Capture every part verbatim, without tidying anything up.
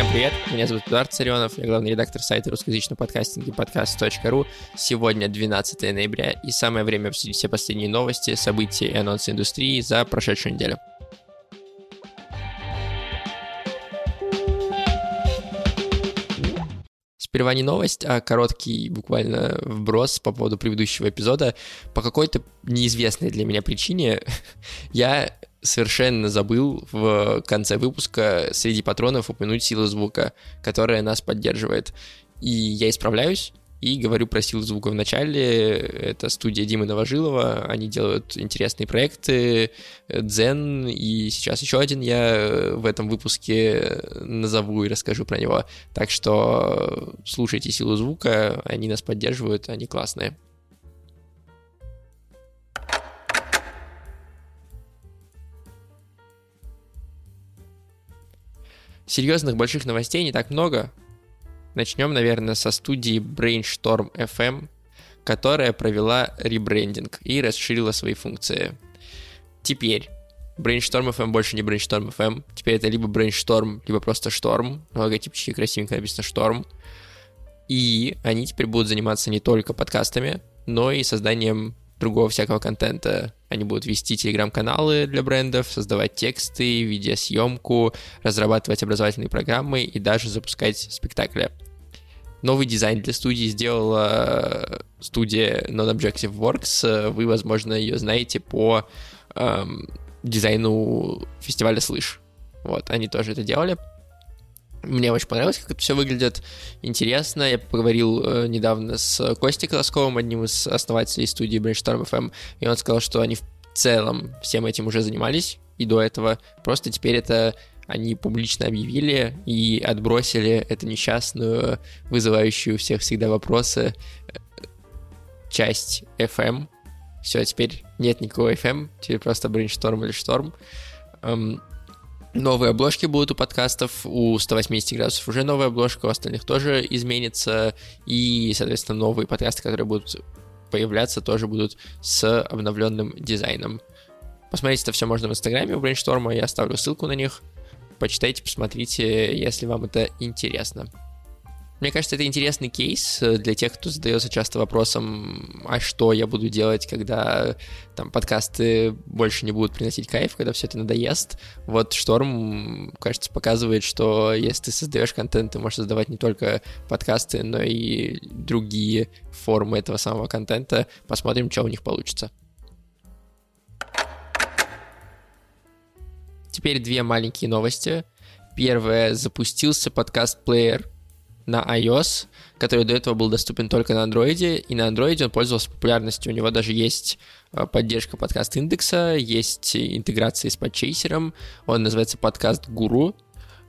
Всем привет, меня зовут Эдуард Царионов, я главный редактор сайта русскоязычного подкастинга подкаст точка ру. Сегодня двенадцатое ноября, и самое время обсудить все последние новости, события и анонсы индустрии за прошедшую неделю. Сперва не новость, а короткий буквально вброс по поводу предыдущего эпизода. По какой-то неизвестной для меня причине я совершенно забыл в конце выпуска среди патронов упомянуть Силу Звука, которая нас поддерживает. И я исправляюсь и говорю про Силу Звука в начале. Это студия Димы Новожилова. Они делают интересные проекты, дзен, и сейчас еще один я в этом выпуске назову и расскажу про него. Так что слушайте Силу Звука, они нас поддерживают, они классные. Серьезных больших новостей не так много. Начнем, наверное, со студии Brainstorm эф эм, которая провела ребрендинг и расширила свои функции. Теперь Brainstorm эф эм больше не Brainstorm эф эм. Теперь это либо Brainstorm, либо просто Шторм. Логотипчики красивенько написано Шторм. И они теперь будут заниматься не только подкастами, но и созданием другого всякого контента. Они будут вести телеграм-каналы для брендов, создавать тексты, видеосъемку, разрабатывать образовательные программы и даже запускать спектакли. Новый дизайн для студии сделала студия Non-Objective Works. Вы, возможно, ее знаете по эм, дизайну фестиваля «Слышь». Вот, они тоже это делали. Мне очень понравилось, как это все выглядит. Интересно. Я поговорил э, недавно с Костей Колосковым, одним из основателей студии Brainstorm эф эм, и он сказал, что они в целом всем этим уже занимались и до этого. Просто теперь это они публично объявили и отбросили эту несчастную, вызывающую у всех всегда вопросы, часть эф эм. Все, теперь нет никакого эф эм, теперь просто Brainstorm или Шторм. Эм, Новые обложки будут у подкастов, у сто восемьдесят градусов уже новая обложка, у остальных тоже изменится, и, соответственно, новые подкасты, которые будут появляться, тоже будут с обновленным дизайном. Посмотреть это все можно в Инстаграме у Brainstorm, я оставлю ссылку на них, почитайте, посмотрите, если вам это интересно. Мне кажется, это интересный кейс для тех, кто задается часто вопросом, а что я буду делать, когда там подкасты больше не будут приносить кайф, когда все это надоест. Вот Шторм, кажется, показывает, что если ты создаешь контент, ты можешь создавать не только подкасты, но и другие формы этого самого контента. Посмотрим, что у них получится. Теперь две маленькие новости. Первое, запустился подкаст-плеер на iOS, который до этого был доступен только на Android, и на Android он пользовался популярностью. У него даже есть поддержка подкаст-индекса, есть интеграции с подчейсером, он называется «Подкаст Гуру».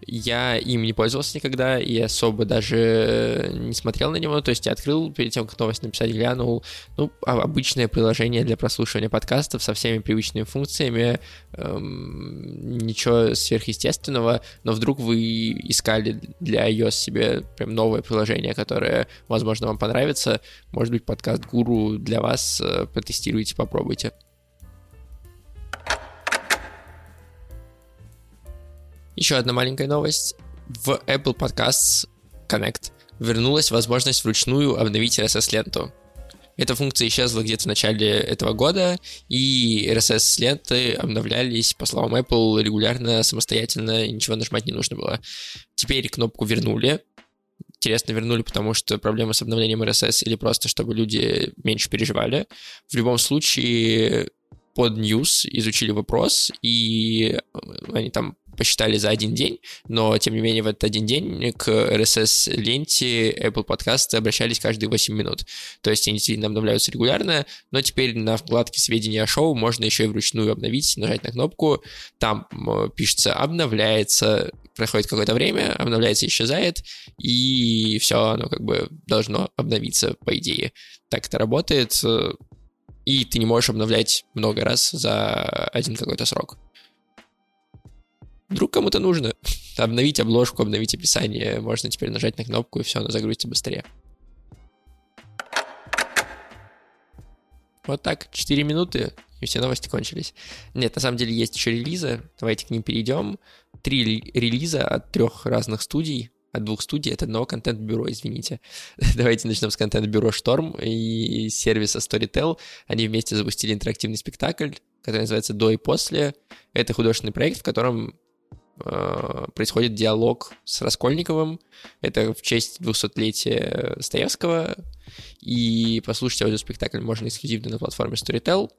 Я им не пользовался никогда и особо даже не смотрел на него, то есть я открыл, перед тем, как новость написать, глянул. Ну, обычное приложение для прослушивания подкастов со всеми привычными функциями, эм, ничего сверхъестественного, но вдруг вы искали для iOS себе прям новое приложение, которое, возможно, вам понравится, может быть, подкаст Гуру для вас, потестируйте, попробуйте. Еще одна маленькая новость. В Apple Podcasts Connect вернулась возможность вручную обновить эр эс эс-ленту. Эта функция исчезла где-то в начале этого года, и эр эс эс-ленты обновлялись, по словам Apple, регулярно, самостоятельно, и ничего нажимать не нужно было. Теперь кнопку вернули. Интересно, вернули, потому что проблема с обновлением эр эс эс или просто, чтобы люди меньше переживали. В любом случае, Podnews изучили вопрос, и они там посчитали за один день, но, тем не менее, в этот один день к эр эс эс-ленте Apple Podcasts обращались каждые восемь минут. То есть они действительно обновляются регулярно, но теперь на вкладке «Сведения о шоу» можно еще и вручную обновить, нажать на кнопку, там пишется «Обновляется», проходит какое-то время, обновляется, исчезает, и все, оно как бы должно обновиться, по идее. Так это работает, и ты не можешь обновлять много раз за один какой-то срок. Вдруг кому-то нужно обновить обложку, обновить описание. Можно теперь нажать на кнопку, и все, она загрузится быстрее. Вот так, четыре минуты, и все новости кончились. Нет, на самом деле есть еще релизы, давайте к ним перейдем. Три релиза от трех разных студий, от двух студий, от одного контент-бюро, извините. Давайте начнем с контент-бюро «Шторм» и сервиса Storytel. Они вместе запустили интерактивный спектакль, который называется «До и после». Это художественный проект, в котором э, происходит диалог с Раскольниковым. Это в честь двухсотлетия Достоевского. И послушать аудиоспектакль можно эксклюзивно на платформе Storytel.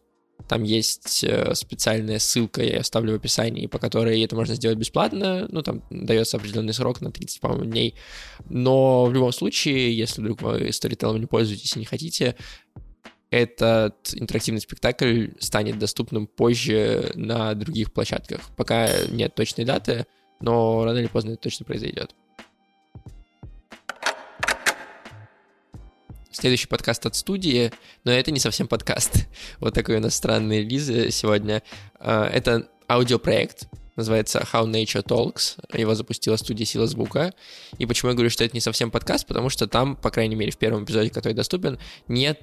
Там есть специальная ссылка, я ее оставлю в описании, по которой это можно сделать бесплатно. Ну, там дается определенный срок на тридцать, по-моему, дней. Но в любом случае, если вдруг вы Storytel не пользуетесь и не хотите, этот интерактивный спектакль станет доступным позже на других площадках. Пока нет точной даты, но рано или поздно это точно произойдет. Следующий подкаст от студии, но это не совсем подкаст. Вот такой у нас странный релиз сегодня. Это аудиопроект, называется How Nature Talks. Его запустила студия Сила Звука. И почему я говорю, что это не совсем подкаст? Потому что там, по крайней мере, в первом эпизоде, который доступен, нет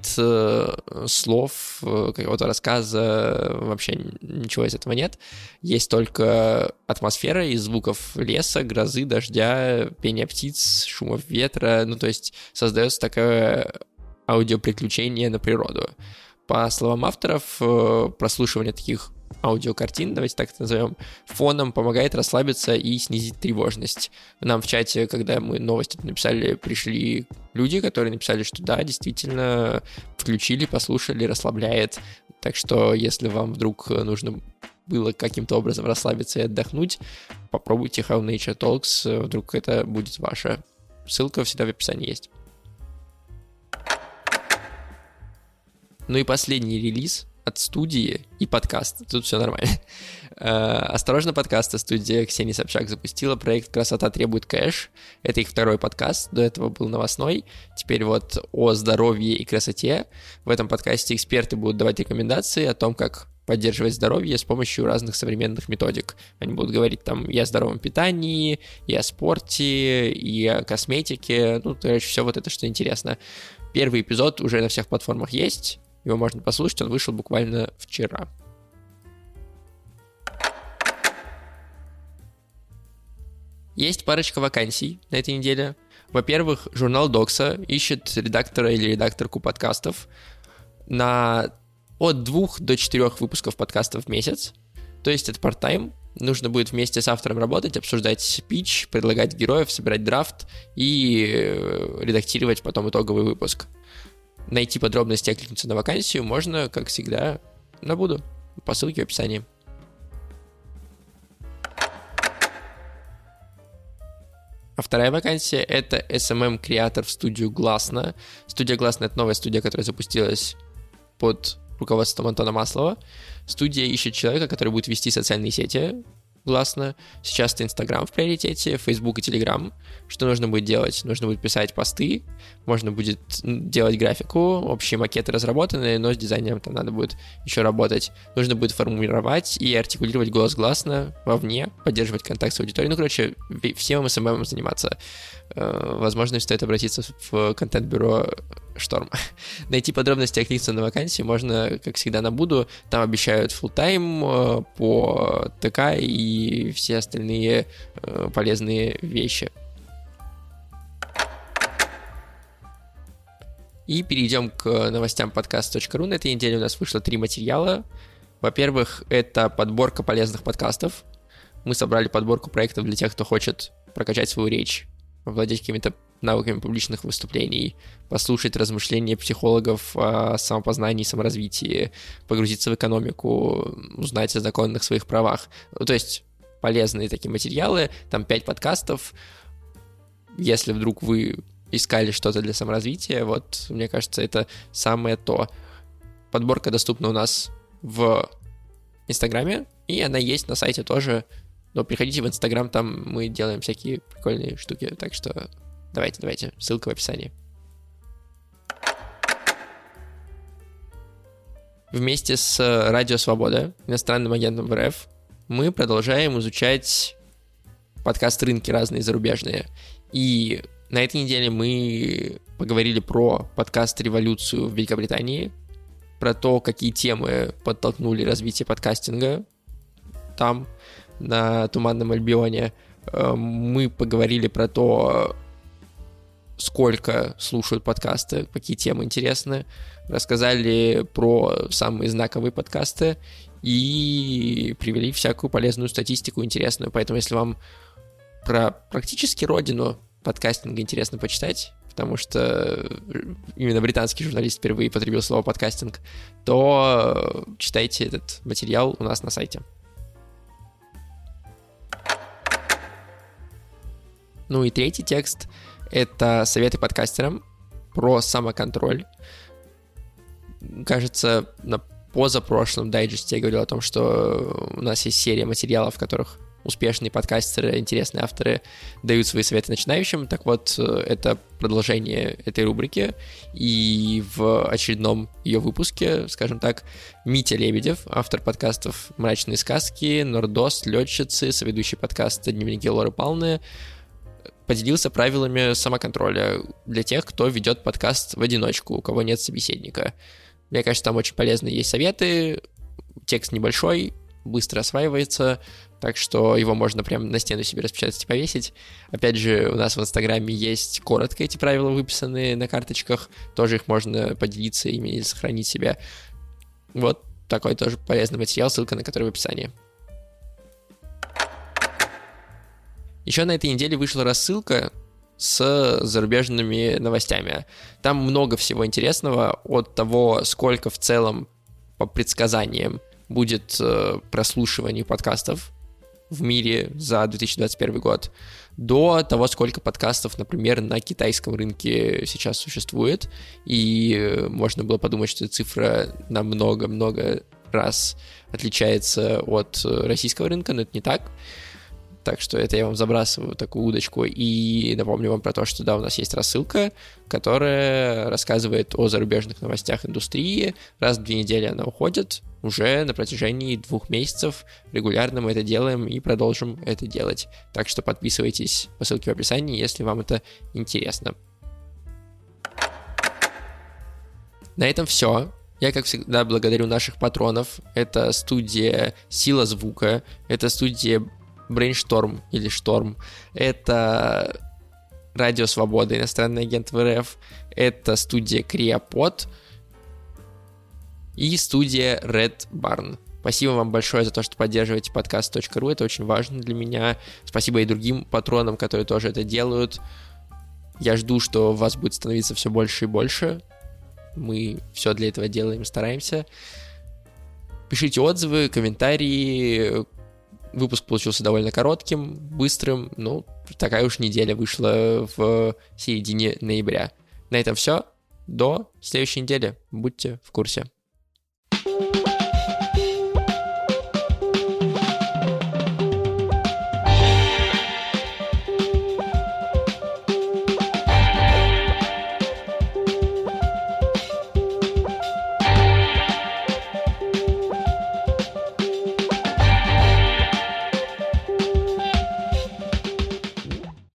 слов, какого-то рассказа, вообще ничего из этого нет. Есть только атмосфера из звуков леса, грозы, дождя, пения птиц, шумов ветра. Ну, то есть создается такое аудиоприключение на природу. По словам авторов, прослушивание таких аудиокартин, давайте так это назовем, фоном помогает расслабиться и снизить тревожность. Нам в чате, когда мы новости написали, пришли люди, которые написали, что да, действительно, включили, послушали, расслабляет. Так что, если вам вдруг нужно было каким-то образом расслабиться и отдохнуть, попробуйте How Nature Talks, вдруг это будет ваше. Ссылка всегда в описании есть. Ну и последний релиз от студии и подкаст. Тут все нормально. «Осторожно подкасты» студия Ксения Собчак запустила проект «Красота требует кэш». Это их второй подкаст. До этого был новостной. Теперь вот о здоровье и красоте. В этом подкасте эксперты будут давать рекомендации о том, как поддерживать здоровье с помощью разных современных методик. Они будут говорить там и о здоровом питании, и о спорте, и о косметике. Ну, короче, все вот это, что интересно. Первый эпизод уже на всех платформах есть. Его можно послушать, он вышел буквально вчера. Есть парочка вакансий на этой неделе. Во-первых, журнал «Докса» ищет редактора или редакторку подкастов на от двух до четырех выпусков подкастов в месяц. То есть это парт-тайм. Нужно будет вместе с автором работать, обсуждать питч, предлагать героев, собирать драфт и редактировать потом итоговый выпуск. Найти подробности и откликнуться на вакансию можно, как всегда, на Буду по ссылке в описании. А вторая вакансия — это эс эм эм-креатор в студию «Гласно». Студия «Гласно» — это новая студия, которая запустилась под руководством Антона Маслова. Студия ищет человека, который будет вести социальные сети «Гласно». Сейчас это Инстаграм в приоритете, Фейсбук и Телеграм. Что нужно будет делать? Нужно будет писать посты, можно будет делать графику, общие макеты разработаны, но с дизайнером там надо будет еще работать. Нужно будет формулировать и артикулировать голос «Гласно» вовне, поддерживать контакт с аудиторией. Ну, короче, всем эс эм эм заниматься. Возможно, стоит обратиться в контент-бюро «Шторм». Найти подробности и откликнуться на вакансии можно, как всегда, на Буду. Там обещают фулл-тайм по тэ ка и все остальные полезные вещи. И перейдем к новостям подкаст точка ру. На этой неделе у нас вышло три материала. Во-первых, это подборка полезных подкастов. Мы собрали подборку проектов для тех, кто хочет прокачать свою речь, владеть какими-то навыками публичных выступлений, послушать размышления психологов о самопознании, саморазвитии, погрузиться в экономику, узнать о законных своих правах. Ну, то есть полезные такие материалы, там пять подкастов. Если вдруг вы искали что-то для саморазвития, вот, мне кажется, это самое то. Подборка доступна у нас в Инстаграме, и она есть на сайте тоже. Но приходите в Инстаграм, там мы делаем всякие прикольные штуки, так что давайте, давайте, ссылка в описании. Вместе с Радио Свобода, иностранным агентом в эр эф, мы продолжаем изучать подкаст-рынки разные зарубежные. И на этой неделе мы поговорили про подкаст-революцию в Великобритании. про то, какие темы подтолкнули развитие подкастинга там, на Туманном Альбионе. Мы поговорили про то, сколько слушают подкасты, какие темы интересны. Рассказали про самые знаковые подкасты и привели всякую полезную статистику интересную. Поэтому, если вам про практически родину подкастинга интересно почитать, потому что именно британский журналист впервые употребил слово подкастинг, то читайте этот материал у нас на сайте. Ну и третий текст — это советы подкастерам про самоконтроль. Кажется, на позапрошлом дайджесте я говорил о том, что у нас есть серия материалов, в которых успешные подкастеры, интересные авторы дают свои советы начинающим. Так вот, это продолжение этой рубрики. И в очередном ее выпуске, скажем так, Митя Лебедев, автор подкастов «Мрачные сказки», «Нордос», «Летчицы», соведущий подкаста «Дневники Лоры Павловны», поделился правилами самоконтроля для тех, кто ведет подкаст в одиночку, у кого нет собеседника. Мне кажется, там очень полезные есть советы. Текст небольшой, быстро осваивается, так что его можно прямо на стену себе распечатать и повесить. Опять же, у нас в Инстаграме есть коротко эти правила выписанные на карточках, тоже их можно поделиться ими и сохранить себе. Вот такой тоже полезный материал, ссылка на который в описании. Еще на этой неделе вышла рассылка с зарубежными новостями. Там много всего интересного, от того, сколько в целом по предсказаниям будет прослушивание подкастов в мире за две тысячи двадцать первый год, до того, сколько подкастов, например, на китайском рынке сейчас существует, и можно было подумать, что цифра на много-много раз отличается от российского рынка, но это не так. Так что это я вам забрасываю такую удочку и напомню вам про то, что да, у нас есть рассылка, которая рассказывает о зарубежных новостях индустрии. Раз в две недели она уходит. Уже на протяжении двух месяцев регулярно мы это делаем и продолжим это делать. Так что подписывайтесь по ссылке в описании, если вам это интересно. На этом все. Я, как всегда, благодарю наших патронов. Это студия «Сила Звука», это студия Brainstorm или Шторм, это Радио Свобода, иностранный агент в РФ, это студия Криапот и студия Ред Барн. Спасибо вам большое за то, что поддерживаете подкаст точка ру, это очень важно для меня. Спасибо и другим патронам, которые тоже это делают. Я жду, что вас будет становиться все больше и больше. Мы все для этого делаем, стараемся. Пишите отзывы, комментарии. Выпуск получился довольно коротким, быстрым, ну, такая уж неделя вышла в середине ноября. На этом все. До следующей недели. Будьте в курсе.